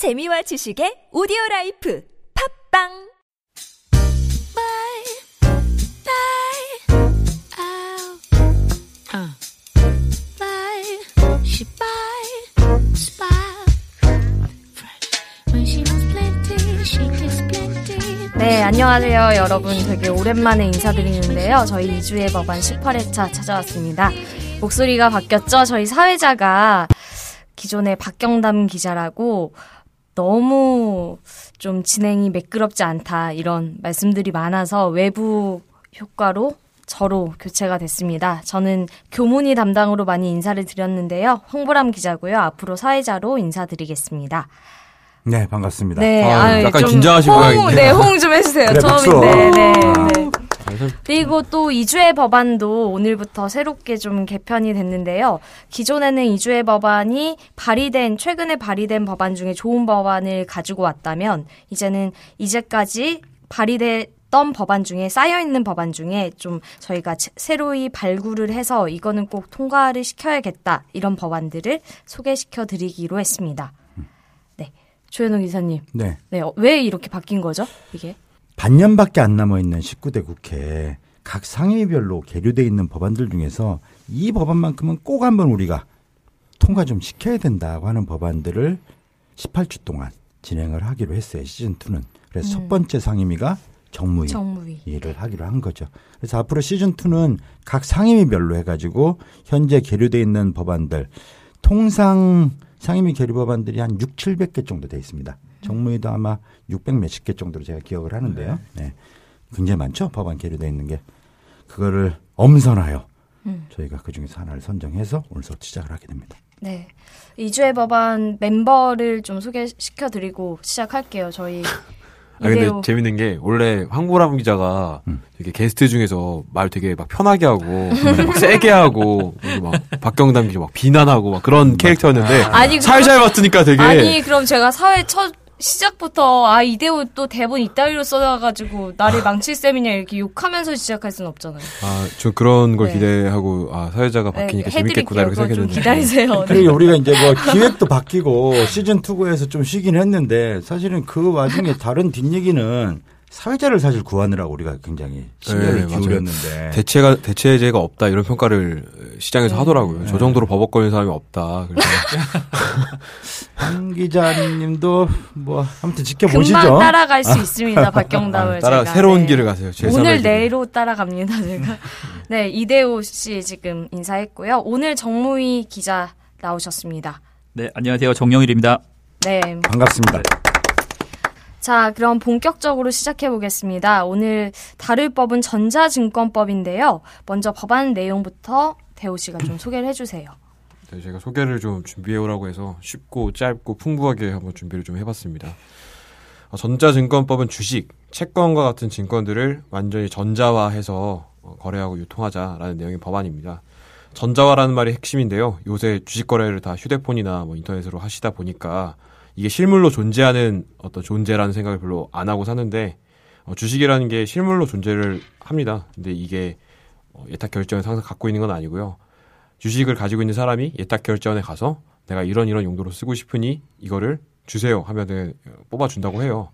재미와 지식의 오디오라이프 팟빵 네, 안녕하세요 여러분. 되게 오랜만에 인사드리는데요, 저희 이주의법안 18회차 찾아왔습니다. 목소리가 바뀌었죠. 저희 사회자가 기존에 박경담 기자라고 너무 좀 진행이 매끄럽지 않다 이런 말씀들이 많아서 외부 효과로 저로 교체가 됐습니다. 저는 교문위 담당으로 많이 인사를 드렸는데요, 홍보람 기자고요. 앞으로 사회자로 인사드리겠습니다. 네, 반갑습니다. 네, 약간 긴장하신 모양인데. 네, 호응 좀 해주세요. 그래, 처음인데. 네. 그리고 또 이주의 법안도 오늘부터 새롭게 좀 개편이 됐는데요. 기존에는 이주의 법안이 최근에 발의된 법안 중에 좋은 법안을 가지고 왔다면, 이제는 이제까지 발의됐던 법안 중에, 쌓여있는 법안 중에 좀 저희가 새로이 발굴을 해서 이거는 꼭 통과를 시켜야겠다, 이런 법안들을 소개시켜드리기로 했습니다. 조현욱 이사님. 네. 네. 왜 이렇게 바뀐 거죠, 이게? 반년밖에 안 남아있는 19대 국회에 각 상임위별로 계류되어 있는 법안들 중에서 이 법안만큼은 꼭 한번 우리가 통과 좀 시켜야 된다고 하는 법안들을 18주 동안 진행을 하기로 했어요, 시즌2는. 그래서 첫 번째 상임위가 정무위를 하기로 한 거죠. 그래서 앞으로 시즌2는 각 상임위별로 해가지고 현재 계류되어 있는 법안들, 통상 상임위 계류 법안들이 한 600-700개 정도 돼 있습니다. 정무위도 아마 600 몇십 개 정도로 제가 기억을 하는데요. 네. 굉장히 많죠, 법안 계류되어 있는 게. 그거를 엄선하여 저희가 그중에서 하나를 선정해서 오늘부터 시작을 하게 됩니다. 네, 이주의 법안 멤버를 좀 소개시켜드리고 시작할게요. 저희 근데 재밌는 게, 원래 황보람 기자가 되게 게스트 중에서 말 되게 막 편하게 하고 막 세게 하고 막 박경담 기자 막 비난하고 막 그런 캐릭터였는데, 사회자에 맡으니까 되게 그럼 제가 사회 첫 시작부터 이대호 또 대본 이따위로 써놔가지고 나를 망칠 셈이냐 이렇게 욕하면서 시작할 순 없잖아요. 저 그런 걸 기대하고 사회자가 바뀌니까 재밌겠구나 이렇게 생각했는데. 기다리세요. 그리고 우리가 이제 기획도 바뀌고 시즌2에서 좀 쉬긴 했는데, 사실은 그 와중에 다른 뒷얘기는 사회자를 사실 구하느라고 우리가 굉장히 신경을 기울였는데, 대체제가 없다 이런 평가를 시장에서 하더라고요. 저 정도로 버벅거리는 사람이 없다. 한 기자님도 아무튼 지켜보시죠. 금방 따라갈 수 있습니다, 박경담을. 제가 새로운 길을 가세요. 오늘 내로 따라갑니다, 제가. 네, 이대호 씨 지금 인사했고요. 오늘 정무위 기자 나오셨습니다. 네, 안녕하세요, 정영일입니다. 네, 반갑습니다. 자, 그럼 본격적으로 시작해보겠습니다. 오늘 다룰 법은 전자증권법인데요. 먼저 법안 내용부터 대호 씨가 좀 소개를 해주세요. 네, 제가 소개를 좀 준비해오라고 해서 쉽고 짧고 풍부하게 한번 준비를 좀 해봤습니다. 전자증권법은 주식, 채권과 같은 증권들을 완전히 전자화해서 거래하고 유통하자라는 내용의 법안입니다. 전자화라는 말이 핵심인데요. 요새 주식 거래를 다 휴대폰이나 인터넷으로 하시다 보니까 이게 실물로 존재하는 어떤 존재라는 생각을 별로 안 하고 사는데, 주식이라는 게 실물로 존재를 합니다. 근데 이게 예탁 결제원에서 항상 갖고 있는 건 아니고요. 주식을 가지고 있는 사람이 예탁 결제원에 가서 내가 이런 용도로 쓰고 싶으니 이거를 주세요 하면은 뽑아준다고 해요.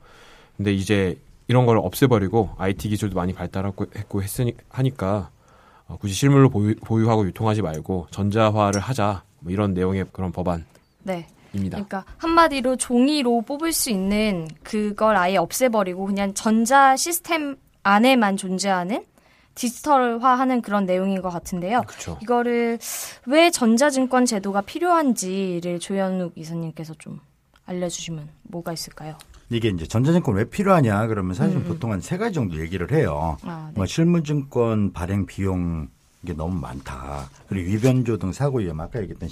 근데 이제 이런 걸 없애버리고 IT 기술도 많이 발달했고 하니까 굳이 실물로 보유하고 유통하지 말고 전자화를 하자, 이런 내용의 그런 법안. 네. 그러니까 한마디로 종이로 뽑을 수 있는 그걸 아예 없애버리고 그냥 전자 시스템 안에만 존재하는, 디지털화하는 그런 내용인 것 같은데요. 그쵸. 이거를 왜 전자증권 제도가 필요한지를 조현욱 이사님께서 좀 알려주시면 뭐가 있을까요? 이게 이제 전자증권 왜 필요하냐 그러면 사실 보통 한 3가지 정도 얘기를 해요. 네. 실물증권 발행 비용 이게 너무 많다. 그리고 위변조 등 사고 위험, 아까 얘기했던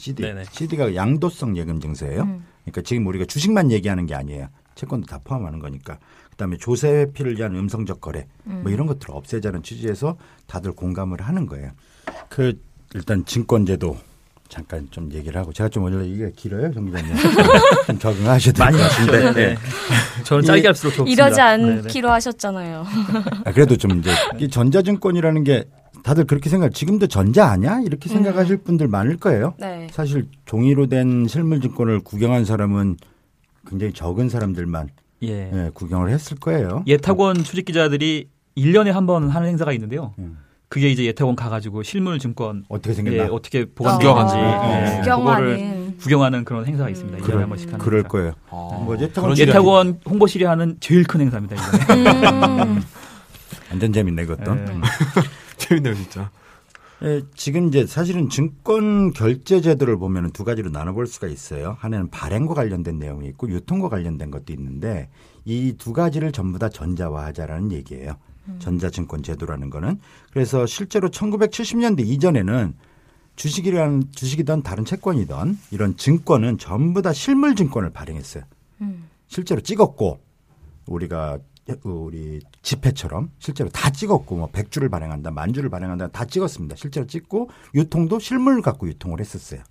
CD가 양도성 예금 증서예요. 그러니까 지금 우리가 주식만 얘기하는 게 아니에요. 채권도 다 포함하는 거니까. 그다음에 조세 회피를 위한 음성적 거래, 이런 것들을 없애자는 취지에서 다들 공감을 하는 거예요. 일단 증권제도 잠깐 좀 얘기를 하고, 제가 좀 원래 이게 길어요, 정 기자님. 좀 적응하셔야 될 것 같은데. 네. 저는 짧게 할수록 좋습니다. 이러지 않기로 하셨잖아요. 그래도 좀 이제 이 전자증권이라는 게 다들 그렇게 지금도 전자 아니야? 이렇게 생각하실 분들 많을 거예요. 네. 사실 종이로 된 실물증권을 구경한 사람은 굉장히 적은 사람들만 예. 예, 구경을 했을 거예요. 예탁원 출입 기자들이 1년에 한 번 하는 행사가 있는데요. 그게 이제 예탁원 가가지고 실물 증권 어떻게 생겼나, 예, 어떻게 보관되는지 예, 구경하는 그런 행사가 있습니다. 1년에 한 번씩 하는. 그럴 행사. 거예요. 아, 뭐 예탁원 홍보실이 하는 제일 큰 행사입니다. 완전 재밌네 그것도. 예. 재밌네요 진짜. 예, 지금 이제 사실은 증권 결제 제도를 보면 두 가지로 나눠볼 수가 있어요. 하나는 발행과 관련된 내용이 있고 유통과 관련된 것도 있는데 이 두 가지를 전부 다 전자화하자라는 얘기예요. 전자증권 제도라는 거는. 그래서 실제로 1970년대 이전에는 주식이든 다른 채권이든 이런 증권은 전부 다 실물 증권을 발행했어요. 실제로 찍었고 우리 지폐처럼 실제로 다 찍었고 뭐 100주를 발행한다, 10,000주를 발행한다 다 찍었습니다. 실제로 찍고 유통도 실물 갖고 유통을 했었어요.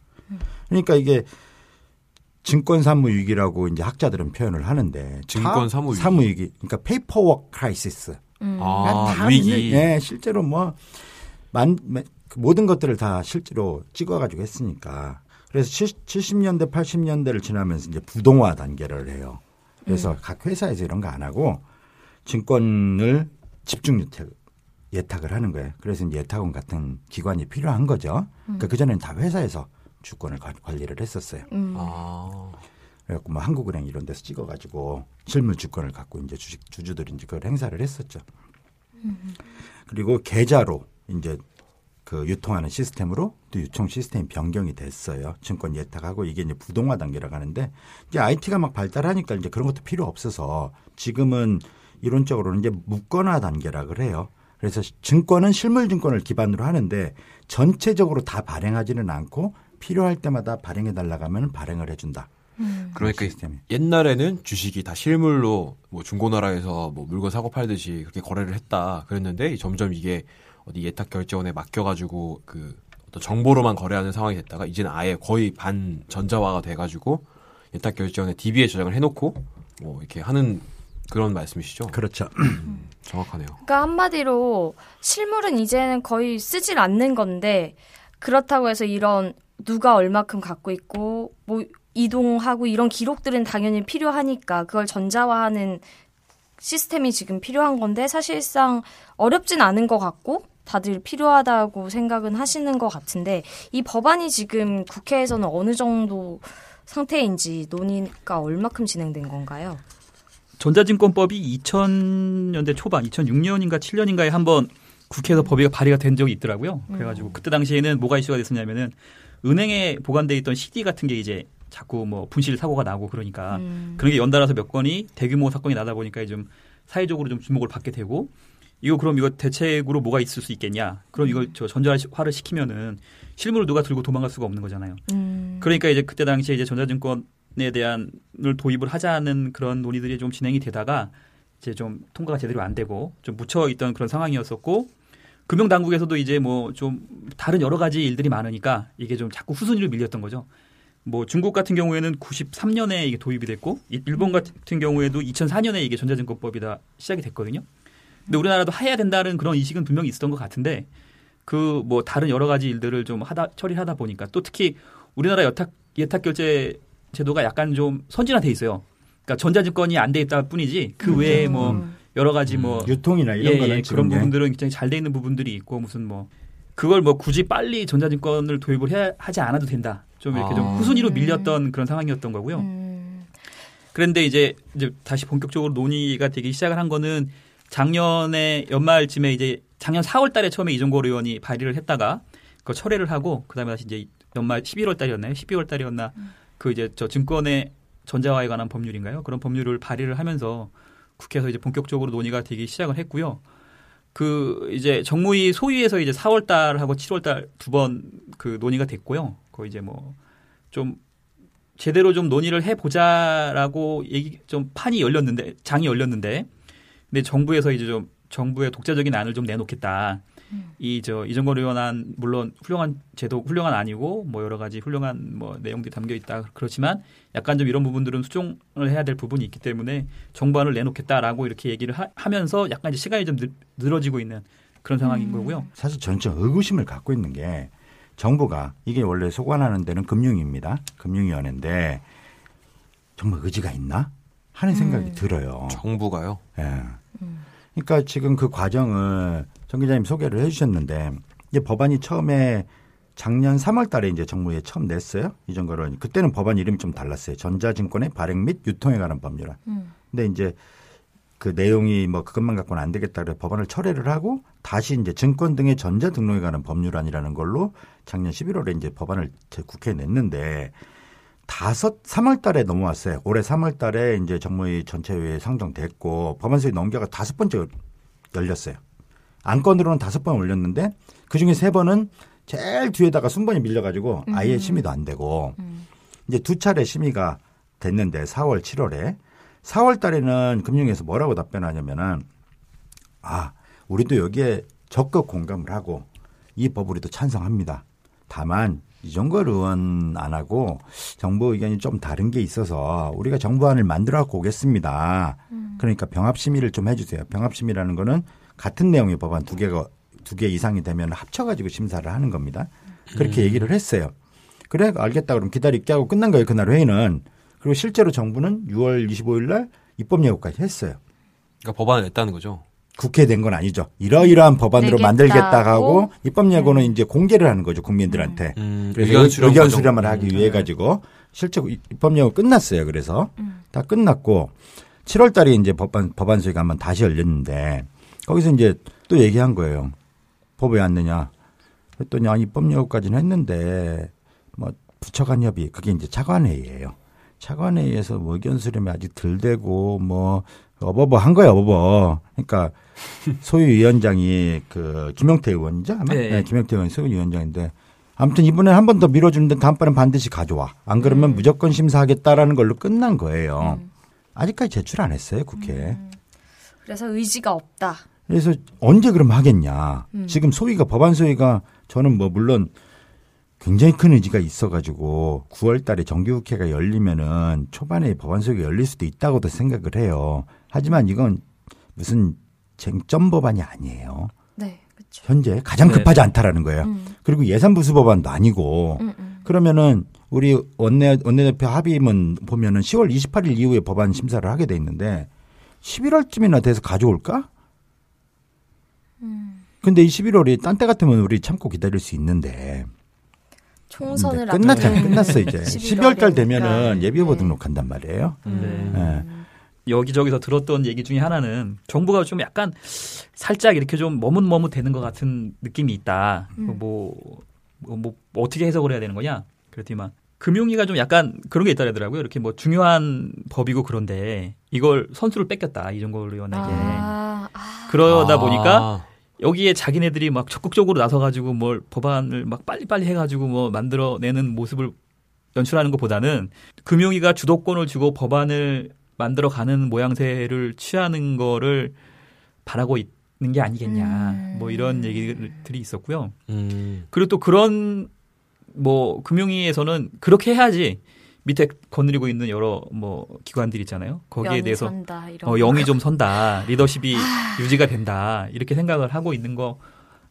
그러니까 이게 증권 사무위기라고 이제 학자들은 표현을 하는데 증권 사무위기 그러니까 페이퍼워크 크라이시스. 그러니까 다 위기. 예, 실제로 뭐 모든 것들을 다 실제로 찍어 가지고 했으니까. 그래서 70년대 80년대를 지나면서 이제 부동화 단계를 해요. 그래서 각 회사에서 이런 거 안 하고 증권을 집중 예탁을 하는 거예요. 그래서 이제 예탁원 같은 기관이 필요한 거죠. 그러니까 그전에는 다 회사에서 주권을 관리를 했었어요. 그래갖고 뭐 한국은행 이런 데서 찍어가지고 실물 주권을 갖고 이제 주주들이 이제 그걸 행사를 했었죠. 그리고 계좌로 이제 그 유통하는 시스템으로 또 유통 시스템이 변경이 됐어요. 증권 예탁하고 이게 이제 부동화 단계라고 하는데 이제 IT가 막 발달하니까 이제 그런 것도 필요 없어서 지금은 이론적으로는 이제 묶거나 단계라고 해요. 그래서 증권은 실물 증권을 기반으로 하는데 전체적으로 다 발행하지는 않고 필요할 때마다 발행해달라고 하면 발행을 해준다. 그러니까 시스템이. 옛날에는 주식이 다 실물로 뭐 중고나라에서 뭐 물건 사고 팔듯이 그렇게 거래를 했다 그랬는데 점점 이게 어디 예탁 결제원에 맡겨가지고 그 어떤 정보로만 거래하는 상황이 됐다가 이제는 아예 거의 반 전자화가 돼가지고 예탁 결제원에 DB에 저장을 해놓고 뭐 이렇게 하는 그런 말씀이시죠? 그렇죠. 정확하네요. 그러니까 한마디로 실물은 이제는 거의 쓰질 않는 건데 그렇다고 해서 이런 누가 얼마큼 갖고 있고 뭐 이동하고 이런 기록들은 당연히 필요하니까 그걸 전자화하는 시스템이 지금 필요한 건데 사실상 어렵진 않은 것 같고 다들 필요하다고 생각은 하시는 것 같은데 이 법안이 지금 국회에서는 어느 정도 상태인지 논의가 얼마큼 진행된 건가요? 전자증권법이 2000년대 초반 2006년인가 7년인가에 한번 국회에서 법이 발의가 된 적이 있더라고요. 그래가지고 그때 당시에는 뭐가 이슈가 됐었냐면은 은행에 보관되어 있던 CD 같은 게 이제 자꾸 뭐 분실 사고가 나고 그러니까 그런 게 연달아서 몇 건이 대규모 사건이 나다 보니까 좀 사회적으로 좀 주목을 받게 되고 그럼 이거 대책으로 뭐가 있을 수 있겠냐? 그럼 이걸 저 전자화를 시키면은 실물을 누가 들고 도망갈 수가 없는 거잖아요. 그러니까 이제 그때 당시에 이제 전자증권에 대한을 도입을 하자는 그런 논의들이 좀 진행이 되다가 이제 좀 통과가 제대로 안 되고 좀 묻혀 있던 그런 상황이었었고. 금융당국에서도 이제 뭐 좀 다른 여러 가지 일들이 많으니까 이게 좀 자꾸 후순위로 밀렸던 거죠. 뭐 중국 같은 경우에는 93년에 이게 도입이 됐고 일본 같은 경우에도 2004년에 이게 전자증권법이 다 시작이 됐거든요. 근데 우리나라도 해야 된다는 그런 인식은 분명히 있었던 것 같은데 그 뭐 다른 여러 가지 일들을 좀 처리하다 보니까 또 특히 우리나라 예탁결제 제도가 약간 좀 선진화돼 있어요. 그러니까 전자증권이 안 돼 있다 뿐이지 그 외에 뭐 여러 가지 뭐 유통이나 이런 거는 그런 부분들은 굉장히 잘 돼 있는 부분들이 있고 무슨 뭐 그걸 뭐 굳이 빨리 전자증권을 도입을 하지 않아도 된다. 좀 이렇게 좀 후순위로 밀렸던 그런 상황이었던 거고요. 그런데 이제 다시 본격적으로 논의가 되기 시작을 한 거는 작년에 연말쯤에 이제 작년 4월달에 처음에 이종걸 의원이 발의를 했다가 그 철회를 하고 그다음에 다시 이제 연말 11월달이었나요? 12월달이었나 그 이제 저 증권의 전자화에 관한 법률인가요? 그런 법률을 발의를 하면서. 국회에서 이제 본격적으로 논의가 되기 시작을 했고요. 그 이제 정무위 소위에서 이제 4월달하고 7월달 두 번 그 논의가 됐고요. 그 이제 뭐 좀 제대로 좀 논의를 해보자라고 좀 장이 열렸는데, 근데 정부에서 이제 좀 정부의 독자적인 안을 좀 내놓겠다. 이종걸 의원안 물론 훌륭한 아니고 뭐 여러 가지 훌륭한 뭐 내용들이 담겨 있다 그렇지만 약간 좀 이런 부분들은 수정을 해야 될 부분이 있기 때문에 정부안을 내놓겠다라고 이렇게 얘기를 하면서 약간 이제 시간이 좀 늘어지고 있는 그런 상황인 거고요. 사실 전체 의구심을 갖고 있는 게 정부가 이게 원래 소관하는 데는 금융위원회인데 정말 의지가 있나 하는 생각이 들어요. 정부가요? 예. 네. 그러니까 지금 그 과정을 정 기자님 소개를 해 주셨는데 이제 법안이 처음에 작년 3월 달에 이제 정부에 처음 냈어요. 이종걸 의원이. 그때는 법안 이름이 좀 달랐어요. 전자증권의 발행 및 유통에 관한 법률안. 근데 이제 그 내용이 뭐 그것만 갖고는 안 되겠다 그래 법안을 철회를 하고 다시 이제 증권 등의 전자 등록에 관한 법률안이라는 걸로 작년 11월에 이제 법안을 국회에 냈는데 3월 달에 넘어왔어요. 올해 3월 달에 이제 정무위 전체회의에 상정됐고 법안소위 넘겨가 5번째 열렸어요. 안건으로는 5번 올렸는데 그중에 3번은 제일 뒤에다가 순번이 밀려가지고 아예 심의도 안 되고 이제 2차례 심의가 됐는데 4월, 7월에 4월 달에는 금융위에서 뭐라고 답변하냐면은 아, 우리도 여기에 적극 공감을 하고 이 법 우리도 찬성합니다. 다만 이종걸 의원안하고 정부 의견이 좀 다른 게 있어서 우리가 정부안을 만들어 갖고 오겠습니다. 그러니까 병합심의를 좀 해주세요. 병합심의라는 거는 같은 내용의 법안 두 개 이상이 되면 합쳐가지고 심사를 하는 겁니다. 그렇게 얘기를 했어요. 그래 알겠다 그럼 기다릴게 하고 끝난 거예요. 그날 회의는. 그리고 실제로 정부는 6월 25일 날 입법 예고까지 했어요. 그러니까 법안을 냈다는 거죠. 국회에 낸 건 아니죠. 이러이러한 법안으로 만들겠다 하고 입법 예고는 이제 공개를 하는 거죠. 국민들한테. 그래서 의견 수렴을 하기 위해 가지고 실제 입법 예고 끝났어요. 그래서 다 끝났고 7월 달에 이제 법안 소위가 한번 다시 열렸는데 거기서 이제 또 얘기한 거예요. 법 왜 안 내냐. 그랬더니 아니, 입법 예고까지는 했는데 뭐 부처 간 협의 그게 이제 차관회의예요. 차관회의에서 뭐 의견 수렴이 아직 덜 되고 뭐 어버버 한 거야 어버버. 그러니까 소위 위원장이 그 김영태 의원이죠 아마. 네. 네, 김영태 의원이 소위 위원장인데 아무튼 이번에 한 번 더 밀어주는데 다음번엔 반드시 가져와. 안 그러면 무조건 심사하겠다라는 걸로 끝난 거예요. 아직까지 제출 안 했어요 국회에. 그래서 의지가 없다. 그래서 언제 그럼 하겠냐. 지금 소위가 법안 소위가 저는 뭐 물론 굉장히 큰 의지가 있어가지고 9월 달에 정기국회가 열리면은 초반에 법안 소위가 열릴 수도 있다고도 생각을 해요. 하지만 이건 무슨 쟁점 법안이 아니에요. 네, 그렇죠. 현재 가장 급하지 않다라는 거예요. 그리고 예산부수 법안도 아니고 그러면은 우리 원내대표 합의문 보면은 10월 28일 이후에 법안 심사를 하게 돼 있는데 11월쯤이나 돼서 가져올까? 근데 이 11월이 딴 때 같으면 우리 참고 기다릴 수 있는데. 총선을 끝났어 이제. 12월 달 되면은 예비후보 등록한단 말이에요. 네. 여기저기서 들었던 얘기 중에 하나는 정부가 좀 약간 살짝 이렇게 좀 머뭇머뭇대는 것 같은 느낌이 있다. 뭐 어떻게 해석을 해야 되는 거냐? 그랬더니만 금융위가 좀 약간 그런 게 있다더라고요. 이렇게 뭐 중요한 법이고 그런데 이걸 선수를 뺏겼다 이종걸 의원에게. 그러다 보니까. 여기에 자기네들이 막 적극적으로 나서가지고 뭘 법안을 막 빨리빨리 해가지고 뭐 만들어내는 모습을 연출하는 것보다는 금융위가 주도권을 주고 법안을 만들어가는 모양새를 취하는 거를 바라고 있는 게 아니겠냐. 뭐 이런 얘기들이 있었고요. 그리고 또 그런 뭐 금융위에서는 그렇게 해야지. 밑에 거느리고 있는 여러 뭐 기관들 있잖아요. 거기에 대해서 영이 좀 선다. 리더십이 유지가 된다. 이렇게 생각을 하고 있는 거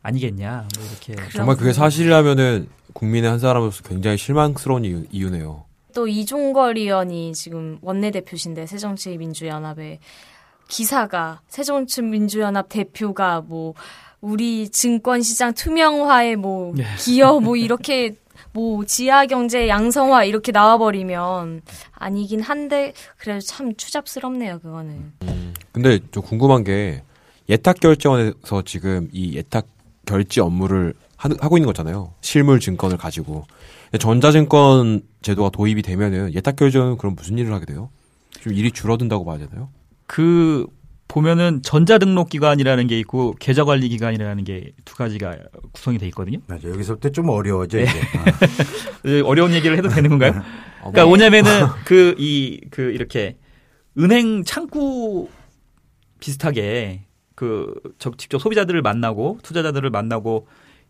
아니겠냐. 뭐 이렇게. 정말 그게 사실이라면은 국민의 한 사람으로서 굉장히 실망스러운 이유네요. 또 이종걸 의원이 지금 원내대표신데 새정치민주연합의 기사가 새정치민주연합 대표가 뭐 우리 증권시장 투명화에 뭐 기여 뭐 이렇게 뭐 지하경제 양성화 이렇게 나와버리면 아니긴 한데 그래도 참 추잡스럽네요 그거는. 근데 좀 궁금한 게 예탁결제원에서 지금 이 예탁결제 업무를 하고 있는 거잖아요. 실물증권을 가지고. 전자증권 제도가 도입이 되면은 예탁결제원은 그럼 무슨 일을 하게 돼요? 좀 일이 줄어든다고 봐야 되나요? 그 보면은 전자등록기관이라는 게 있고 계좌관리기관이라는 게 두 가지가 구성이 돼 있거든요. 맞아 여기서부터 좀 어려워져 이제. 아. 어려운 얘기를 해도 되는 건가요? 그러니까 뭐냐면은 이렇게 은행 창구 비슷하게 그 직접 소비자들을 만나고 투자자들을 만나고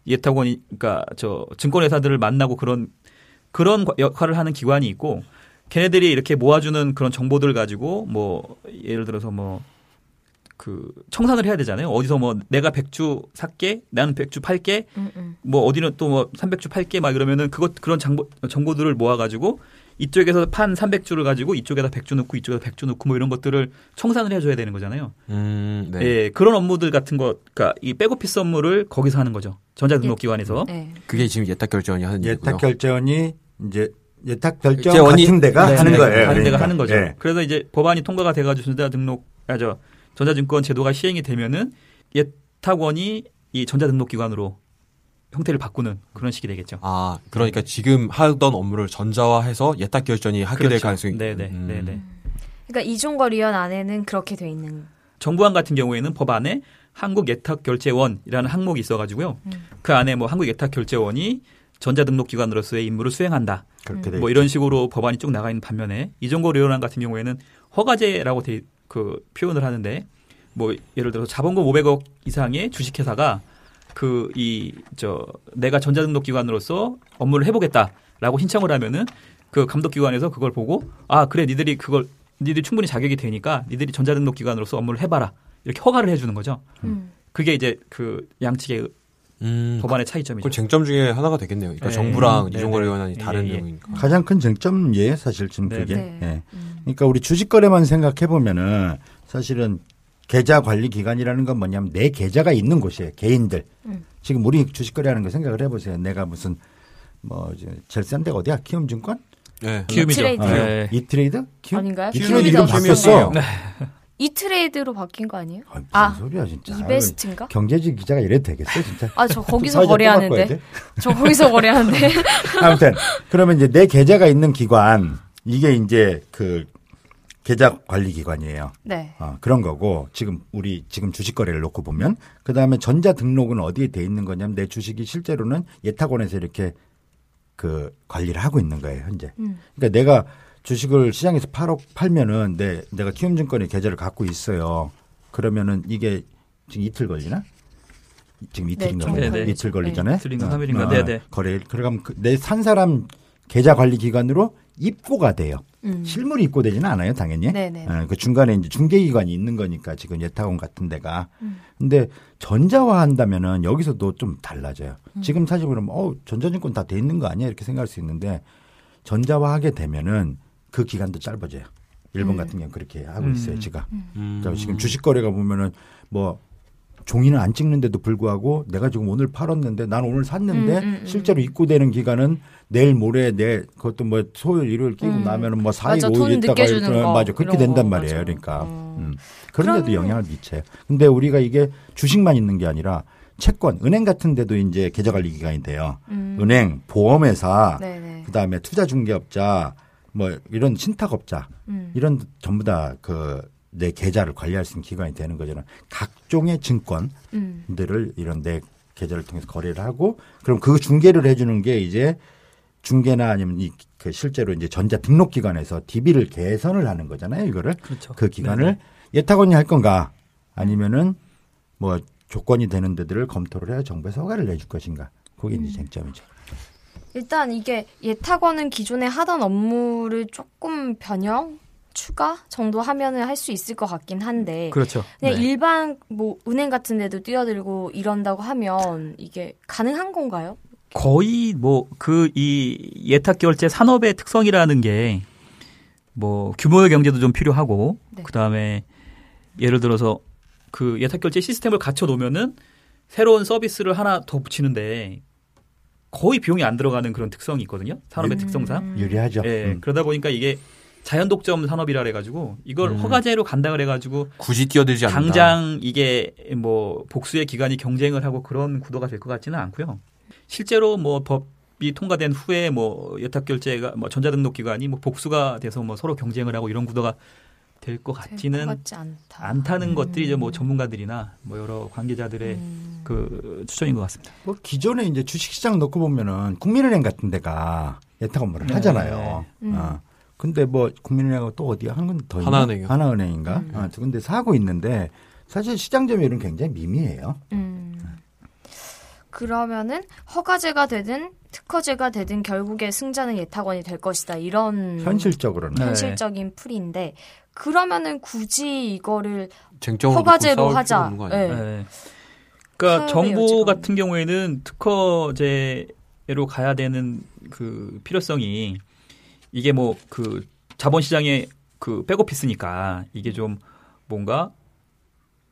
예탁원이 그러니까 저 증권회사들을 만나고 그런 역할을 하는 기관이 있고 걔네들이 이렇게 모아주는 그런 정보들 가지고 뭐 예를 들어서 뭐 그 청산을 해야 되잖아요. 어디서 뭐 내가 100주 살게, 나는 100주 팔게, 뭐 어디는 또 뭐 300주 팔게 막 이러면은 그런 정보들을 모아가지고 이쪽에서 판 300주를 가지고 이쪽에다 100주 넣고 이쪽에다 100주 넣고 뭐 이런 것들을 청산을 해줘야 되는 거잖아요. 네. 예, 그런 업무들 같은 것, 그러니까 이 백오피스 업무를 거기서 하는 거죠. 전자등록기관에서. 네. 그게 지금 예탁결제원이 하는 일이고요. 예탁결제원이 이제 예탁결제원 같은 데가 네, 하는 거예요. 다른 데가 하는 거죠. 네. 그래서 이제 법안이 통과가 돼가지고 전자등록, 아죠. 전자증권 제도가 시행이 되면은 예탁원이 이 전자등록기관으로 형태를 바꾸는 그런 식이 되겠죠. 아, 그러니까 지금 하던 업무를 전자화해서 예탁 결제원이 하게 그렇죠. 될 가능성이. 네네. 네네. 그러니까 이종걸 위원 안에는 그렇게 돼 있는. 정부안 같은 경우에는 법안에 한국 예탁 결제원이라는 항목이 있어가지고요. 그 안에 뭐 한국 예탁 결제원이 전자등록기관으로서의 임무를 수행한다. 그렇게 뭐 이런 식으로 법안이 쭉 나가 있는 반면에 이종걸 위원 안 같은 경우에는 허가제라고 그 표현을 하는데 뭐 예를 들어서 자본금 500억 이상의 주식회사가 내가 전자등록기관으로서 업무를 해보겠다라고 신청을 하면은 그 감독기관에서 그걸 보고 아, 그래, 니들이 충분히 자격이 되니까 니들이 전자등록기관으로서 업무를 해봐라. 이렇게 허가를 해주는 거죠. 그게 이제 그 양측의 법안의 차이점이죠. 그 쟁점 중에 하나가 되겠네요. 그러니까 네. 정부랑 네. 이종걸 의원이 다른 내용이니까. 네. 가장 큰 쟁점이에요, 사실 지금 그게. 네. 네. 그러니까 우리 주식거래만 생각해보면은 사실은 계좌 관리 기관이라는 건 뭐냐면 내 계좌가 있는 곳이에요. 개인들. 지금 우리 주식거래하는 거 생각을 해보세요. 내가 무슨 뭐 제일 싼 데가 어디야? 키움증권? 네. 키움이죠. 네. 이트레이드? 키움? 아닌가요? 이트레이드 이름 바뀌었어. 네. 이트레이드로 바뀐 거 아니에요? 아니, 무슨 소리야 진짜. 이베스트인가? 경제지 기자가 이래도 되겠어요 진짜. 아, 저 거기서 거래하는데. 아무튼 그러면 이제 내 계좌가 있는 기관 이게 이제 그 계좌 관리 기관이에요. 네. 그런 거고 지금 우리 지금 주식 거래를 놓고 보면 그다음에 전자 등록은 어디에 돼 있는 거냐면 내 주식이 실제로는 예탁원에서 이렇게 그 관리를 하고 있는 거예요, 현재. 그러니까 내가 주식을 시장에서 팔면은 내가 키움증권의 계좌를 갖고 있어요. 그러면은 이게 지금 이틀 걸리나? 지금 이틀인가? 네, 네. 이틀 걸리잖아요. 이틀인가 3일인가? 네, 네. 거래 그러면 내 산 사람 계좌 관리 기관으로 입고가 돼요. 실물이 입고되지는 않아요, 당연히. 그 중간에 이제 중개기관이 있는 거니까 지금 예탁원 같은 데가. 근데 전자화한다면은 여기서도 좀 달라져요. 지금 사실 그러면 전자증권 다 돼 있는 거 아니야 이렇게 생각할 수 있는데 전자화하게 되면은 그 기간도 짧아져요. 일본 같은 경우 그렇게 하고 있어요, 제가. 그러니까 지금 주식거래가 보면은 뭐. 종이는 안 찍는데도 불구하고 내가 지금 오늘 팔았는데 난 오늘 샀는데 실제로 입고되는 기간은 내일 모레 그것도 뭐 소요일 일요일 끼고 나면은 뭐 4일 5일 있다가 맞아 그렇게 된단 말이에요. 맞아. 그러니까 그런데도 영향을 미쳐요. 근데 우리가 이게 주식만 있는 게 아니라 채권, 은행 같은 데도 이제 계좌관리기관이 돼요. 은행, 보험회사, 네네. 그다음에 투자중개업자, 뭐 이런 신탁업자 이런 전부 다 내 계좌를 관리할 수 있는 기관이 되는 거잖아요. 각종의 증권들을 이런 내 계좌를 통해서 거래를 하고, 그럼 그 중개를 해주는 게 이제 중개나 아니면 실제로 이제 전자 등록 기관에서 DB를 개선을 하는 거잖아요. 이거를 그렇죠. 그 기관을 네네. 예탁원이 할 건가, 아니면은 뭐 조건이 되는 데들을 검토를 해야 정부에서 허가를 내줄 것인가. 그게 이제 쟁점이죠. 일단 이게 예탁원은 기존에 하던 업무를 조금 추가 정도 하면은 할 수 있을 것 같긴 한데, 그렇죠. 그냥 네. 일반 뭐 은행 같은 데도 뛰어들고 이런다고 하면 이게 가능한 건가요? 거의 뭐 이 예탁 결제 산업의 특성이라는 게 뭐 규모의 경제도 좀 필요하고, 네. 그 다음에 예를 들어서 그 예탁 결제 시스템을 갖춰 놓으면은 새로운 서비스를 하나 더 붙이는데. 거의 비용이 안 들어가는 그런 특성이 있거든요. 산업의 특성상. 유리하죠. 예, 그러다 보니까 이게 자연 독점 산업이라 그래가지고 이걸 허가제로 간다 그래가지고 굳이 뛰어들지 않는다. 당장 이게 뭐 복수의 기관이 경쟁을 하고 그런 구도가 될 것 같지는 않고요. 실제로 뭐 법이 통과된 후에 뭐 예탁결제가 뭐 전자등록기관이 뭐 복수가 돼서 뭐 서로 경쟁을 하고 이런 구도가 될 것 같지는 않다는 것들이 이제 뭐 전문가들이나 뭐 여러 관계자들의 그 추천인 것 같습니다. 뭐 기존에 이제 주식시장 놓고 보면은 국민은행 같은 데가 예탁 업무를 하잖아요. 근데 뭐 국민은행하고 또 어디야? 한 군데 더 있나? 하나은행인가? 두 군데 사고 있는데 사실 시장 점유율은 굉장히 미미해요. 그러면은 허가제가 되든 특허제가 되든 결국에 승자는 예탁원이 될 것이다. 이런 현실적으로는 현실적인 풀인데. 그러면은 굳이 이거를 허가제로 하자. 네. 네. 그러니까 정부 같은 경우에는 특허제로 가야 되는 그 필요성이 이게 뭐 그 자본시장의 그 백오피스니까 이게 좀 뭔가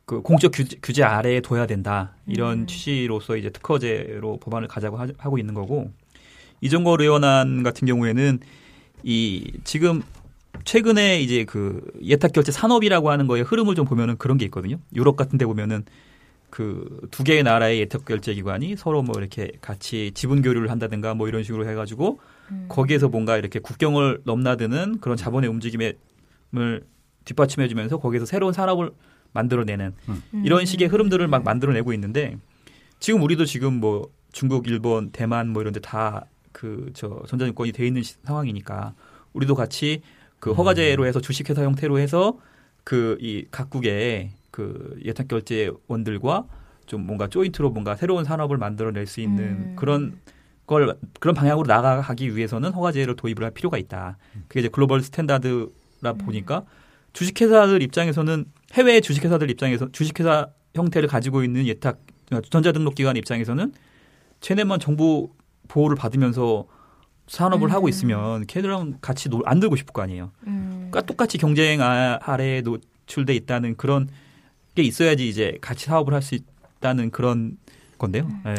그 공적 규제 아래에 둬야 된다 이런 취지로서 이제 특허제로 법안을 가자고 하고 있는 거고, 이종걸 의원안 같은 경우에는 이 지금 최근에 이제 그 예탁결제 산업이라고 하는 거의 흐름을 좀 보면은 그런 게 있거든요. 유럽 같은 데 보면은 그 두 개의 나라의 예탁결제 기관이 서로 뭐 이렇게 같이 지분 교류를 한다든가 뭐 이런 식으로 해가지고 거기에서 뭔가 이렇게 국경을 넘나드는 그런 자본의 움직임을 뒷받침해주면서 거기에서 새로운 산업을 만들어내는 이런 식의 흐름들을 막 만들어내고 있는데, 지금 우리도 지금 뭐 중국, 일본, 대만 뭐 이런 데 다 그 저 전자증권이 돼 있는 상황이니까 우리도 같이 그 허가제로 해서 주식회사 형태로 해서 그 이 각국의 그 예탁결제원들과 좀 뭔가 조인트로 뭔가 새로운 산업을 만들어낼 수 있는 그런 방향으로 나아가기 위해서는 허가제를 도입을 할 필요가 있다. 그게 이제 글로벌 스탠다드라 보니까 주식회사들 입장에서는 해외 주식회사들 입장에서 주식회사 형태를 가지고 있는 예탁 전자등록기관 입장에서는 쟤네만 정부 보호를 받으면서 산업을 하고 있으면 걔들랑 같이 안 놀고 싶을 거 아니에요. 그러니까 똑같이 경쟁 아래에 노출돼 있다는 그런 게 있어야지 이제 같이 사업을 할 수 있다는 그런 건데요. 네.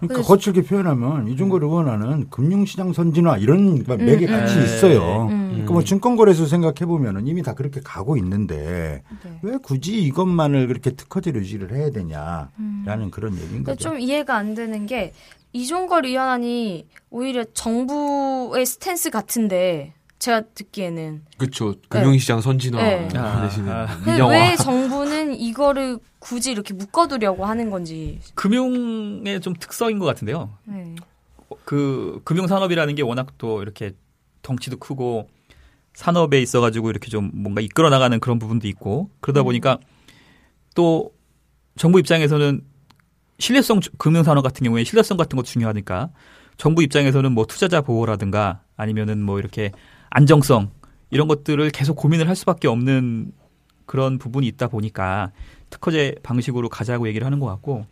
그러니까 거칠게 표현하면 이종걸 의원하는 금융시장 선진화 이런 맥이 같이 있어요. 그러니까 뭐 증권거래소 생각해보면 이미 다 그렇게 가고 있는데 네. 왜 굳이 이것만을 그렇게 특허제로 유지를 해야 되냐라는 그런 얘기인 거죠. 좀 이해가 안 되는 게 이종걸 의원안이 오히려 정부의 스탠스 같은데 제가 듣기에는 그렇죠. 금융시장 네. 선진화 네. 대신에 민영화. 왜 정부는 이거를 굳이 이렇게 묶어두려고 하는 건지. 금융의 좀 특성인 것 같은데요. 네. 그 금융산업이라는 게 워낙 또 이렇게 덩치도 크고 산업에 있어가지고 이렇게 좀 뭔가 이끌어 나가는 그런 부분도 있고 그러다 보니까 또 정부 입장에서는 신뢰성 금융산업 같은 경우에 신뢰성 같은 거 중요하니까 정부 입장에서는 뭐 투자자 보호라든가 아니면은 뭐 이렇게 안정성 이런 것들을 계속 고민을 할 수밖에 없는 그런 부분이 있다 보니까 특허제 방식으로 가자고 얘기를 하는 것 같고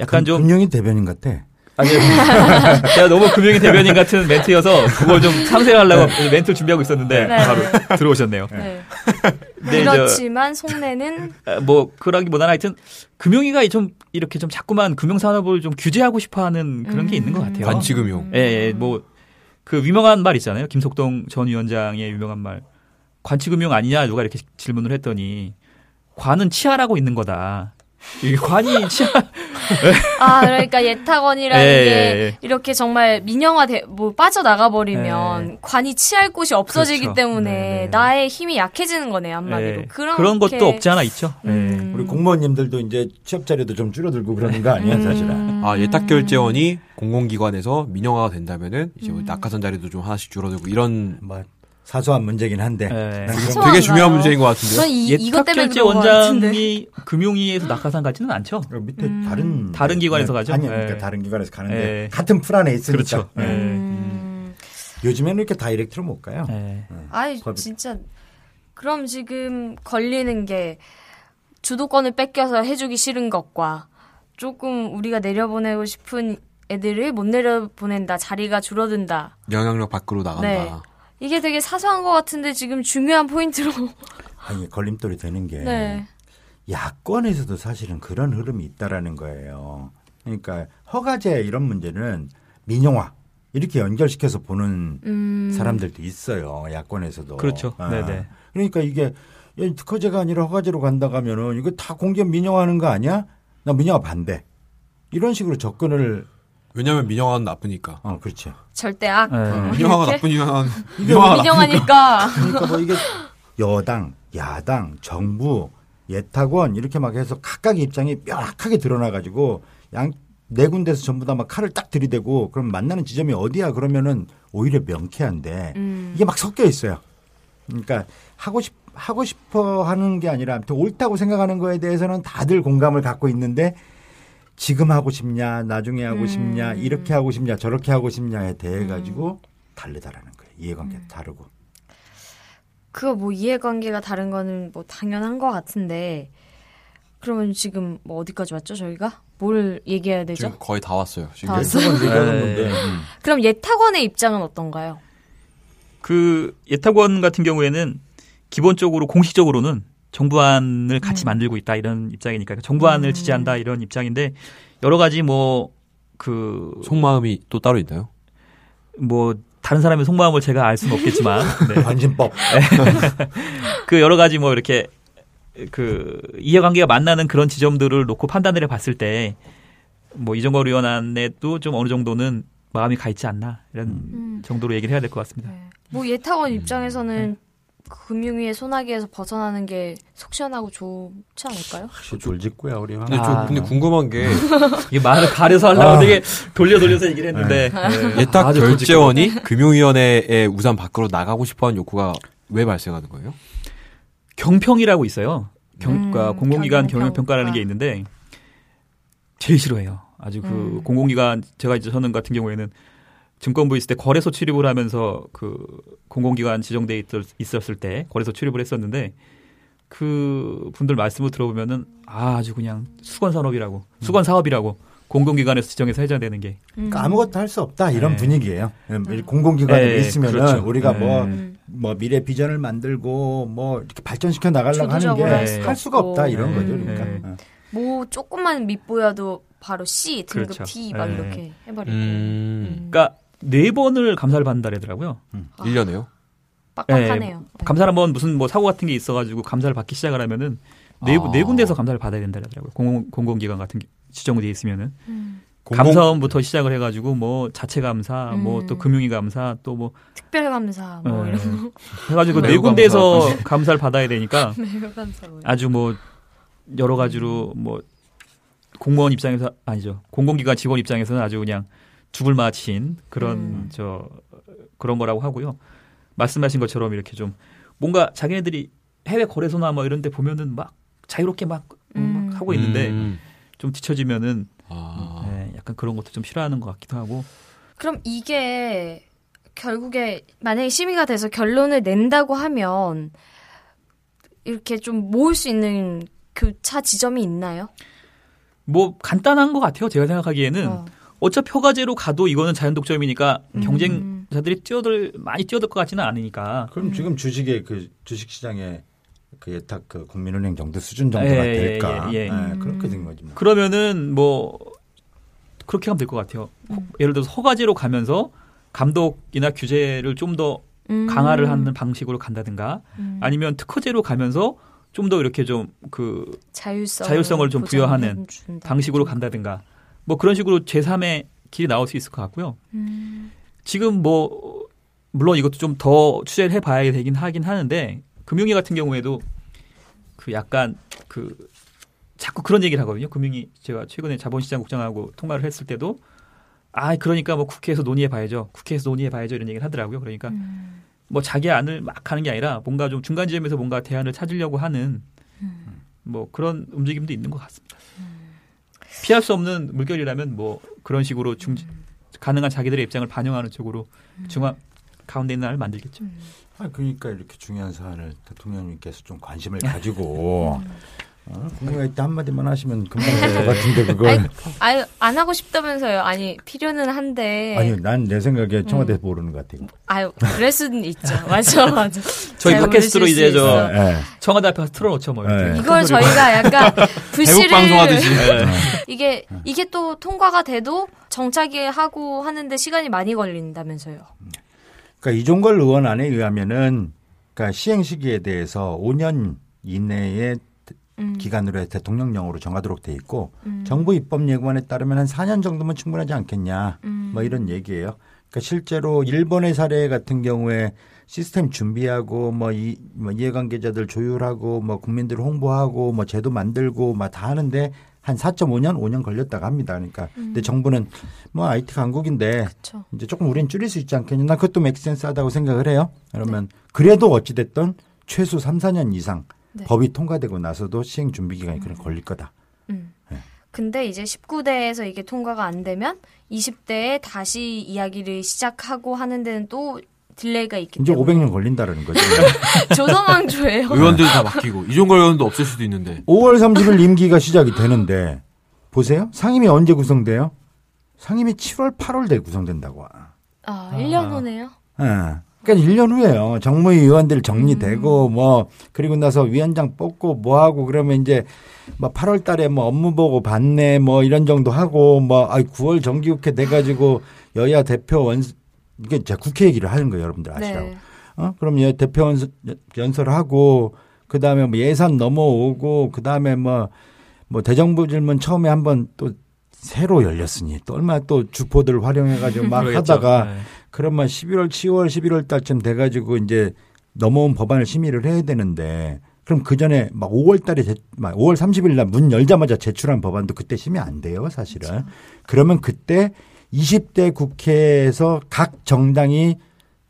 약간 좀 금융이 대변인 같아. 아니, 제가 너무 금융이 대변인 같은 멘트여서 그걸 좀 상세하려고 네. 멘트를 준비하고 있었는데 네. 바로 들어오셨네요. 네. 네, 그렇지만 속내는 뭐 그러기보다는 하여튼 금융위가 좀 이렇게 좀 자꾸만 금융산업을 좀 규제하고 싶어하는 그런 게 있는 것 같아요. 반치금융. 예, 예, 뭐 그 유명한 말 있잖아요. 김석동 전 위원장의 유명한 말. 관치금융 아니냐 누가 이렇게 질문을 했더니 관은 치하라고 있는 거다. 이 관이 치하. 아 그러니까 예탁원이라는 예, 게 예. 이렇게 정말 민영화 뭐 빠져나가 버리면 예. 관이 치할 곳이 없어지기 그렇죠. 때문에 네네. 나의 힘이 약해지는 거네요 한마디로. 예. 그런 것도 없지 않아 있죠. 예. 우리 공무원님들도 이제 취업 자리도 좀 줄어들고 그러는 거 아니에요 사실은. 아 예탁결제원이 공공기관에서 민영화가 된다면은 이제 낙하산 자리도 좀 하나씩 줄어들고 이런 말. 사소한 문제긴 한데 되게 중요한 문제인 것 같은데요. 예탁결제원장이 금융위에서 낙하산 가지는 않죠. 밑에 다른 기관에서 가죠. 아니 그러니까 다른 기관에서 가는데 같은 풀 안에 있으니까. 그렇죠. 요즘에는 이렇게 다이렉트로 못 가요. 아이 진짜 그럼 지금 걸리는 게 주도권을 뺏겨서 해주기 싫은 것과 조금 우리가 내려보내고 싶은 애들을 못 내려보낸다. 자리가 줄어든다. 영향력 밖으로 나간다. 네. 이게 되게 사소한 것 같은데 지금 중요한 포인트로. 아니, 걸림돌이 되는 게 네. 야권에서도 사실은 그런 흐름이 있다라는 거예요. 그러니까 허가제 이런 문제는 민영화 이렇게 연결시켜서 보는 사람들도 있어요. 야권에서도. 그렇죠. 아. 네네. 그러니까 이게 특허제가 아니라 허가제로 간다 가면은 이거 다 공기업 민영화하는 거 아니야? 나 민영화 반대. 이런 식으로 접근을. 왜냐하면 민영화는 나쁘니까. 어, 그렇지. 절대 악. 민영화가 나쁘니까. 민영화니까. 그러니까 뭐 이게 여당, 야당, 정부, 예탁원 이렇게 막 해서 각각 입장이 뾰락하게 드러나가지고 네 군데서 전부 다 막 칼을 딱 들이대고 그럼 만나는 지점이 어디야 그러면은 오히려 명쾌한데 이게 막 섞여 있어요. 그러니까 하고 싶어 하는 게 아니라 옳다고 생각하는 거에 대해서는 다들 공감을 갖고 있는데. 지금 하고 싶냐, 나중에 하고 싶냐, 이렇게 하고 싶냐, 저렇게 하고 싶냐에 대해 가지고 다르다라는 거예요. 이해관계가 다르고. 그거 뭐 이해관계가 다른 거는 뭐 당연한 것 같은데 그러면 지금 뭐 어디까지 왔죠 저희가? 뭘 얘기해야 되죠? 지금 거의 다 왔어요. 지금. 다 왔어요? 네. 그럼 예탁원의 입장은 어떤가요? 그 예탁원 같은 경우에는 기본적으로 공식적으로는 정부안을 같이 만들고 있다 이런 입장이니까 정부안을 지지한다 이런 입장인데 여러 가지 뭐 그 속마음이 또 따로 있나요? 뭐 다른 사람의 속마음을 제가 알 수는 없겠지만 네. 관심법 네. 그 여러 가지 뭐 이렇게 그 이해관계가 만나는 그런 지점들을 놓고 판단을 해봤을 때 뭐 이종걸 위원안에도 좀 어느 정도는 마음이 가 있지 않나 이런 정도로 얘기를 해야 될 것 같습니다. 네. 뭐 예탁원 입장에서는 금융위의 소나기에서 벗어나는 게 속 시원하고 좋지 않을까요? 졸짓고야 우리. 근데 궁금한 게 이게 말을 가려서 하려고 되게 돌려서 얘기를 했는데 네. 예탁 결제원이 금융위원회의 우산 밖으로 나가고 싶어하는 욕구가 왜 발생하는 거예요? 경평이라고 있어요. 공공기관 경영평가라는 게 있는데 제일 싫어해요. 아주 그 공공기관 제가 이제 저는 같은 경우에는 증권부 있을 때 거래소 출입을 하면서 그 공공기관 지정돼 있었을 때 거래소 출입을 했었는데 그 분들 말씀을 들어보면은 아주 그냥 수건 사업이라고 공공기관에서 지정해서 해제되는 게 그러니까 아무것도 할 수 없다 이런 네. 분위기예요. 공공기관에 네, 있으면은 그렇죠. 우리가 뭐 미래 비전을 만들고 뭐 이렇게 발전시켜 나가려고 하는 게 할 수가 없다 이런 거죠. 그러니까 뭐 조금만 밑보여도 바로 C 등급 그렇죠. D 막 이렇게 해버리고. 그러니까 4번을 감사를 받는다 그러더라고요. 1년에요? 빡빡하네요. 네. 감사를 한번 무슨 뭐 사고 같은 게 있어가지고 감사를 받기 시작을 하면은 네 군데에서 감사를 받아야 된다 그러더라고요. 공공기관 같은 게 지정돼 있으면은 감사원부터 시작을 해가지고 뭐 자체 감사, 뭐 또 금융위 감사, 또 뭐 특별 감사, 뭐 이런 거 해가지고 네 군데에서 감사를 받아야 되니까 아주 뭐 여러 가지로 뭐 공무원 입장에서 아니죠 공공기관 직원 입장에서는 아주 그냥 죽을 마친 그런 그런 거라고 하고요. 말씀하신 것처럼 이렇게 좀 뭔가 자기네들이 해외 거래소나 뭐 이런데 보면은 막 자유롭게 막 하고 있는데 좀 뒤처지면은 네, 약간 그런 것도 좀 싫어하는 것 같기도 하고. 그럼 이게 결국에 만약에 심의가 돼서 결론을 낸다고 하면 이렇게 좀 모을 수 있는 교차 지점이 있나요? 뭐 간단한 것 같아요. 제가 생각하기에는 어차피 허가제로 가도 이거는 자연독점이니까 경쟁자들이 많이 뛰어들 것 같지는 않으니까. 그럼 지금 주식의 그 주식시장의 그 예탁 그 국민은행 정도 수준 정도가 될까? 그렇게 된 거지. 뭐. 그러면은 뭐 그렇게 하면 될 것 같아요. 예를 들어서 허가제로 가면서 감독이나 규제를 좀 더 강화를 하는 방식으로 간다든가, 아니면 특허제로 가면서 좀 더 이렇게 좀 그 자율성을 좀 부여하는 방식으로 간다든가 뭐 그런 식으로 제3의 길이 나올 수 있을 것 같고요. 지금 뭐 물론 이것도 좀 더 취재를 해봐야 되긴 하긴 하는데 금융위 같은 경우에도 그 약간 그 자꾸 그런 얘기를 하거든요. 금융위 제가 최근에 자본시장국장하고 통화를 했을 때도 그러니까 뭐 국회에서 논의해봐야죠 이런 얘기를 하더라고요. 그러니까 뭐 자기 안을 막 하는 게 아니라 뭔가 좀 중간 지점에서 뭔가 대안을 찾으려고 하는 뭐 그런 움직임도 있는 것 같습니다. 피할 수 없는 물결이라면 뭐 그런 식으로 가능한 자기들의 입장을 반영하는 쪽으로 중앙 가운데 있는 안을 만들겠죠. 그러니까 이렇게 중요한 사안을 대통령님께서 좀 관심을 가지고 궁금할 때 한마디만 하시면 금방 될 것 같은데 그걸. 아니, 안 하고 싶다면서요. 아니 필요는 한데. 아니 난 내 생각에 청와대에서 모르는 것 같아요. 아유 그럴 수는 있죠. 맞아. 저희 팟캐스트로 이제 저 청와대 앞에서 틀어놓죠 뭐. 네. 이걸 저희가 약간 불씨를 방송하듯이. 네. 이게 또 통과가 돼도 정착하고 하는데 시간이 많이 걸린다면서요. 그러니까 이종걸 의원안에 의하면은 그러니까 시행 시기에 대해서 5년 이내에 기간으로 해서 대통령령으로 정하도록 돼 있고 정부 입법 예고안에 따르면 한 4년 정도면 충분하지 않겠냐 뭐 이런 얘기예요. 그러니까 실제로 일본의 사례 같은 경우에 시스템 준비하고 뭐 이해관계자들 조율하고 뭐 국민들 홍보하고 뭐 제도 만들고 막 다 하는데 한 5년 걸렸다고 합니다. 그러니까 근데 정부는 뭐 IT 강국인데 그쵸. 이제 조금 우린 줄일 수 있지 않겠냐. 난 그것도 맥센스하다고 생각을 해요. 그러면 네. 그래도 어찌 됐든 최소 3-4년 이상 네. 법이 통과되고 나서도 시행 준비 기간이 그냥 걸릴 거다. 네. 근데 이제 19대에서 이게 통과가 안 되면 20대에 다시 이야기를 시작하고 하는 데는 또 딜레이가 있기 이제 때문에. 500년 걸린다라는 거죠. 조선왕조예요. 의원들 다 맡기고 이종걸 의원도 없을 수도 있는데. 5월 30일 임기가 시작이 되는데 보세요. 상임위 언제 구성돼요? 상임위 7월, 8월 돼 구성된다고. 1년 후네요. 네. 그러니까 1년 후에요. 정무위원들 정리되고 뭐 그리고 나서 위원장 뽑고 뭐 하고 그러면 이제 뭐 8월 달에 뭐 업무 보고 받네 뭐 이런 정도 하고 뭐 9월 정기국회 돼 가지고 여야 대표 원 이게 제가 국회 얘기를 하는 거예요, 여러분들 아시라고. 네. 그럼 대표 연설하고 그다음에 뭐 예산 넘어오고 그다음에 뭐 대정부 질문 처음에 한번 또 새로 열렸으니 또 얼마나 또 주포들 활용해가지고 막 하다가 네. 그러면 11월, 10월, 11월 달쯤 돼가지고 이제 넘어온 법안을 심의를 해야 되는데 그럼 그 전에 막 5월 달에 막 5월 30일 날 문 열자마자 제출한 법안도 그때 심의 안 돼요, 사실은. 그렇죠. 그러면 그때 20대 국회에서 각 정당이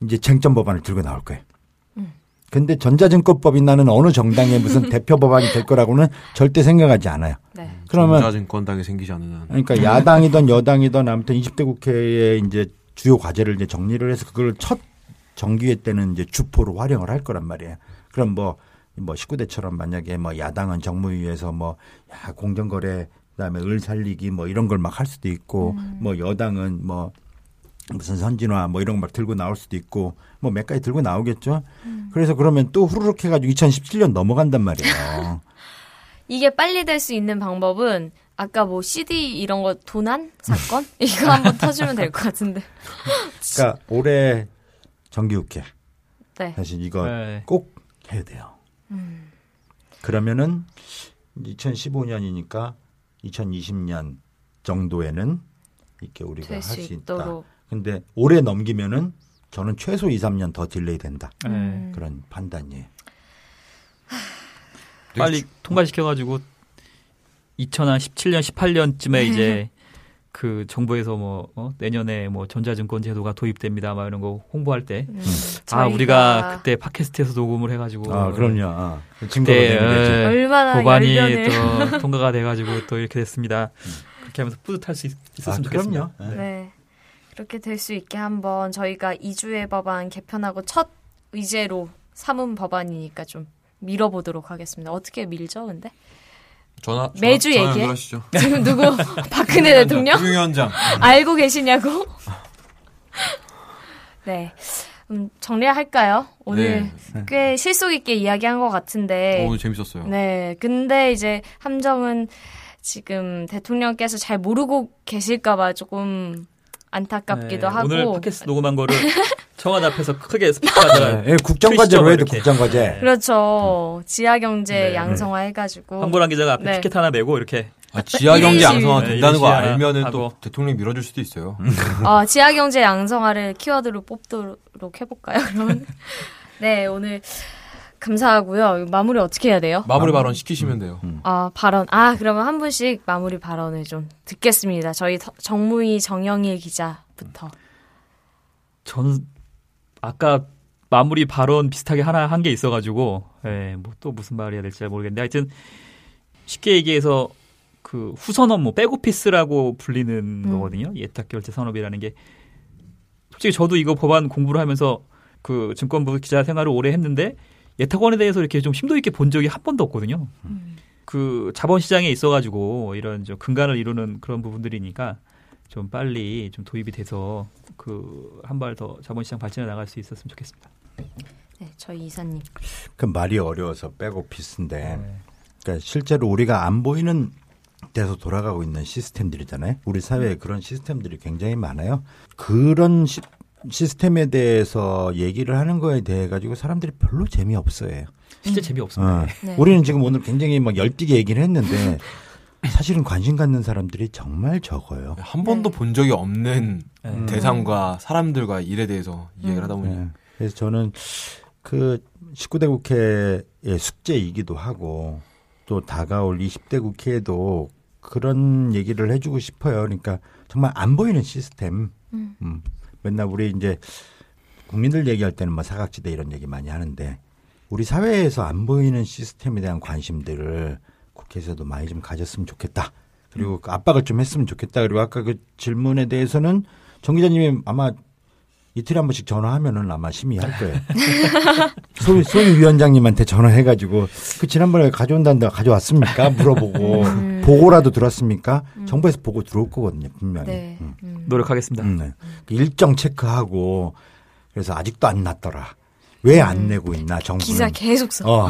이제 쟁점 법안을 들고 나올 거예요. 근데 전자증권법이 나는 어느 정당의 무슨 대표 법안이 될 거라고는 절대 생각하지 않아요. 네. 그러면 전자증권당이 생기지 않는. 그러니까 야당이든 여당이든 아무튼 20대 국회의 이제 주요 과제를 이제 정리를 해서 그걸 첫 정기회 때는 이제 주포로 활용을 할 거란 말이에요. 그럼 뭐 19대처럼 만약에 뭐 야당은 정무위에서 공정거래 그다음에 을 살리기 뭐 이런 걸 막 할 수도 있고 뭐 여당은 뭐 무슨 선진화 뭐 이런 거 막 들고 나올 수도 있고 뭐 몇 가지 들고 나오겠죠. 그래서 그러면 또 후루룩 해가지고 2017년 넘어간단 말이에요. 이게 빨리 될 수 있는 방법은 아까 CD 이런 거 도난 사건 이거 한번 터주면 될 것 같은데. 그러니까 올해 정기국회 네. 사실 이거 네. 꼭 해야 돼요. 그러면은 2015년이니까 2020년 정도에는 이렇게 우리가 할 수 있다. 근데 올해 넘기면은 저는 최소 2, 3년 더 딜레이 된다. 그런 판단이에요. 빨리 통과시켜가지고 2017년, 18년쯤에 이제 그 정부에서 내년에 전자증권 제도가 도입됩니다. 막 이런 거 홍보할 때. 우리가 그때 팟캐스트에서 녹음을 해가지고. 그럼요. 증거가 되는데. 얼마나 법안이 또 통과가 돼가지고 또 이렇게 됐습니다. 그렇게 하면서 뿌듯할 수 있었으면 좋겠습니다. 그럼요. 네. 그렇게 될 수 있게 한번 저희가 이주의 법안 개편하고 첫 의제로 삼은 법안이니까 좀 밀어보도록 하겠습니다. 어떻게 밀죠, 근데? 매주 얘기해. 지금 누구? 박근혜 대통령? 국무위원장. 알고 계시냐고? 네. 정리할까요? 오늘 네. 꽤 실속 있게 이야기한 것 같은데. 오늘 재밌었어요. 네. 근데 이제 함정은 지금 대통령께서 잘 모르고 계실까 봐 조금 안타깝기도 하고. 오늘 팟캐스트 녹음한 거를 청와대 앞에서 크게 스피커하잖아요. 네, 국정과제로 해도 국정과제. 그렇죠. 지하경제 양성화 해가지고. 황보람 기자가 앞에 티켓 하나 메고 이렇게. 지하경제 양성화 된다는 거 알면은 또 대통령이 밀어줄 수도 있어요. 지하경제 양성화를 키워드로 뽑도록 해볼까요, 그러면? 네, 오늘 감사하고요. 마무리 어떻게 해야 돼요? 마무리 발언 시키시면 돼요. 발언. 그러면 한 분씩 마무리 발언을 좀 듣겠습니다. 저희 정무위 정영일 기자부터. 저는 아까 마무리 발언 비슷하게 하나 한 게 있어가지고 또 무슨 말을 해야 될지 잘 모르겠는데 하여튼 쉽게 얘기해서 그 후선 업무, 백오피스라고 불리는 거거든요. 예탁결제 산업이라는 게. 솔직히 저도 이거 법안 공부를 하면서 그 증권부 기자 생활을 오래 했는데 예탁원에 대해서 이렇게 좀 심도 있게 본 적이 한 번도 없거든요. 그 자본시장에 있어가지고 이런 좀 근간을 이루는 그런 부분들이니까 좀 빨리 좀 도입이 돼서 그 한 발 더 자본시장 발전해 나갈 수 있었으면 좋겠습니다. 네, 저희 이사님. 그 말이 어려워서 백오피스인데, 그러니까 실제로 우리가 안 보이는 데서 돌아가고 있는 시스템들이잖아요. 우리 사회에 그런 시스템들이 굉장히 많아요. 그런 시스템에 대해서 얘기를 하는 거에 대해 가지고 사람들이 별로 재미없어해요. 진짜 재미없습니다. 네. 우리는 지금 오늘 굉장히 막 열띠게 얘기를 했는데 사실은 관심 갖는 사람들이 정말 적어요. 한 번도 본 적이 없는 대상과 사람들과 일에 대해서 이해를 하다 보니. 그래서 저는 그 19대 국회의 숙제이기도 하고 또 다가올 20대 국회에도 그런 얘기를 해주고 싶어요. 그러니까 정말 안 보이는 시스템. 맨날 우리 이제 국민들 얘기할 때는 사각지대 이런 얘기 많이 하는데 우리 사회에서 안 보이는 시스템에 대한 관심들을 국회에서도 많이 좀 가졌으면 좋겠다. 그리고 그 압박을 좀 했으면 좋겠다. 그리고 아까 그 질문에 대해서는 정 기자님이 아마 이틀에 한 번씩 전화하면은 아마 심의할 거예요. 소위 위원장님한테 전화해가지고 그 지난번에 가져온다는데 가져왔습니까? 물어보고 보고라도 들었습니까? 정부에서 보고 들어올 거거든요, 분명히. 네. 노력하겠습니다. 일정 체크하고 그래서 아직도 안 났더라. 왜 안 내고 있나 정부는. 기사 계속 써.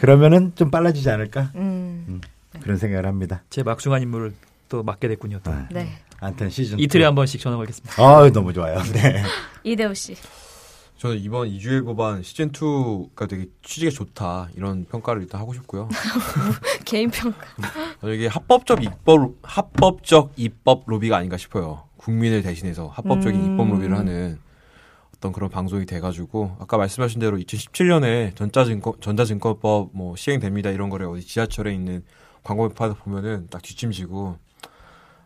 그러면은 좀 빨라지지 않을까? 네. 그런 생각을 합니다. 제 막중한 임무를 또 맡게 됐군요. 또. 네. 안텐 시즌 이틀에 한 번씩 전화 걸겠습니다. 아, 너무 좋아요. 네. 이대호 씨. 저는 이번 이주의법안 시즌 2가 되게 취지가 좋다 이런 평가를 일단 하고 싶고요. 개인 평가. 이게 합법적 입법 로비가 아닌가 싶어요. 국민을 대신해서 합법적인 입법 로비를 하는 어떤 그런 방송이 돼가지고 아까 말씀하신 대로 2017년에 전자증권법 뭐 시행됩니다 이런 거를 어디 지하철에 있는 광고판을 보면은 딱 뒷짐지고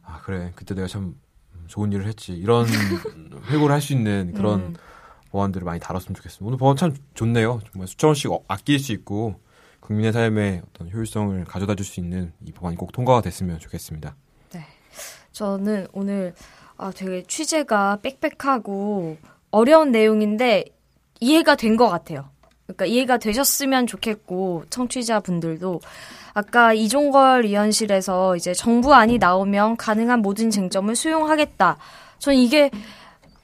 아 그래 그때 내가 참 좋은 일을 했지 이런 회고를 할 수 있는 그런 보안들을 많이 다뤘으면 좋겠습니다. 오늘 보안 참 좋네요. 정말 수천원씩 아낄 수 있고 국민의 삶에 어떤 효율성을 가져다 줄 수 있는 이 보안이 꼭 통과가 됐으면 좋겠습니다. 네, 저는 오늘 되게 취재가 빽빽하고 어려운 내용인데 이해가 된 것 같아요. 그러니까 이해가 되셨으면 좋겠고 청취자분들도 아까 이종걸 의원실에서 이제 정부안이 나오면 가능한 모든 쟁점을 수용하겠다. 저는 이게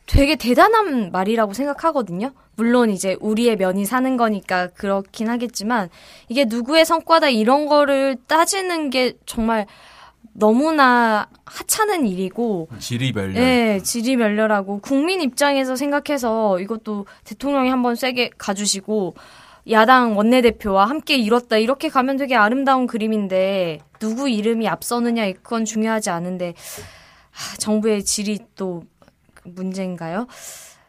되게 대단한 말이라고 생각하거든요. 물론 이제 우리의 면이 사는 거니까 그렇긴 하겠지만 이게 누구의 성과다 이런 거를 따지는 게 정말 너무나 하찮은 일이고 지리멸렬. 네, 지리멸렬하고 국민 입장에서 생각해서 이것도 대통령이 한번 세게 가주시고 야당 원내대표와 함께 이뤘다 이렇게 가면 되게 아름다운 그림인데 누구 이름이 앞서느냐 이건 중요하지 않은데 정부의 질이 또 문제인가요?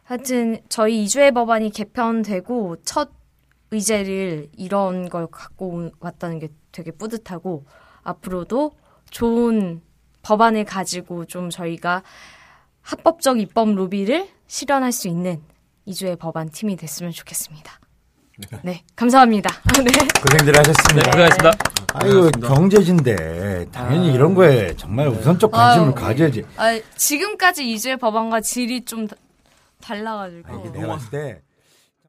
하여튼 저희 이주의 법안이 개편되고 첫 의제를 이런 걸 갖고 왔다는 게 되게 뿌듯하고 앞으로도 좋은 법안을 가지고 좀 저희가 합법적 입법 로비를 실현할 수 있는 이주의 법안 팀이 됐으면 좋겠습니다. 네, 감사합니다. 네. 고생들 하셨습니다. 네, 고생하셨습니다. 아유, 경제진데 당연히 이런 거에 정말 우선적 관심을 가져야지. 지금까지 이주의 법안과 질이 좀 달라가지고. 이게 내가 봤을 때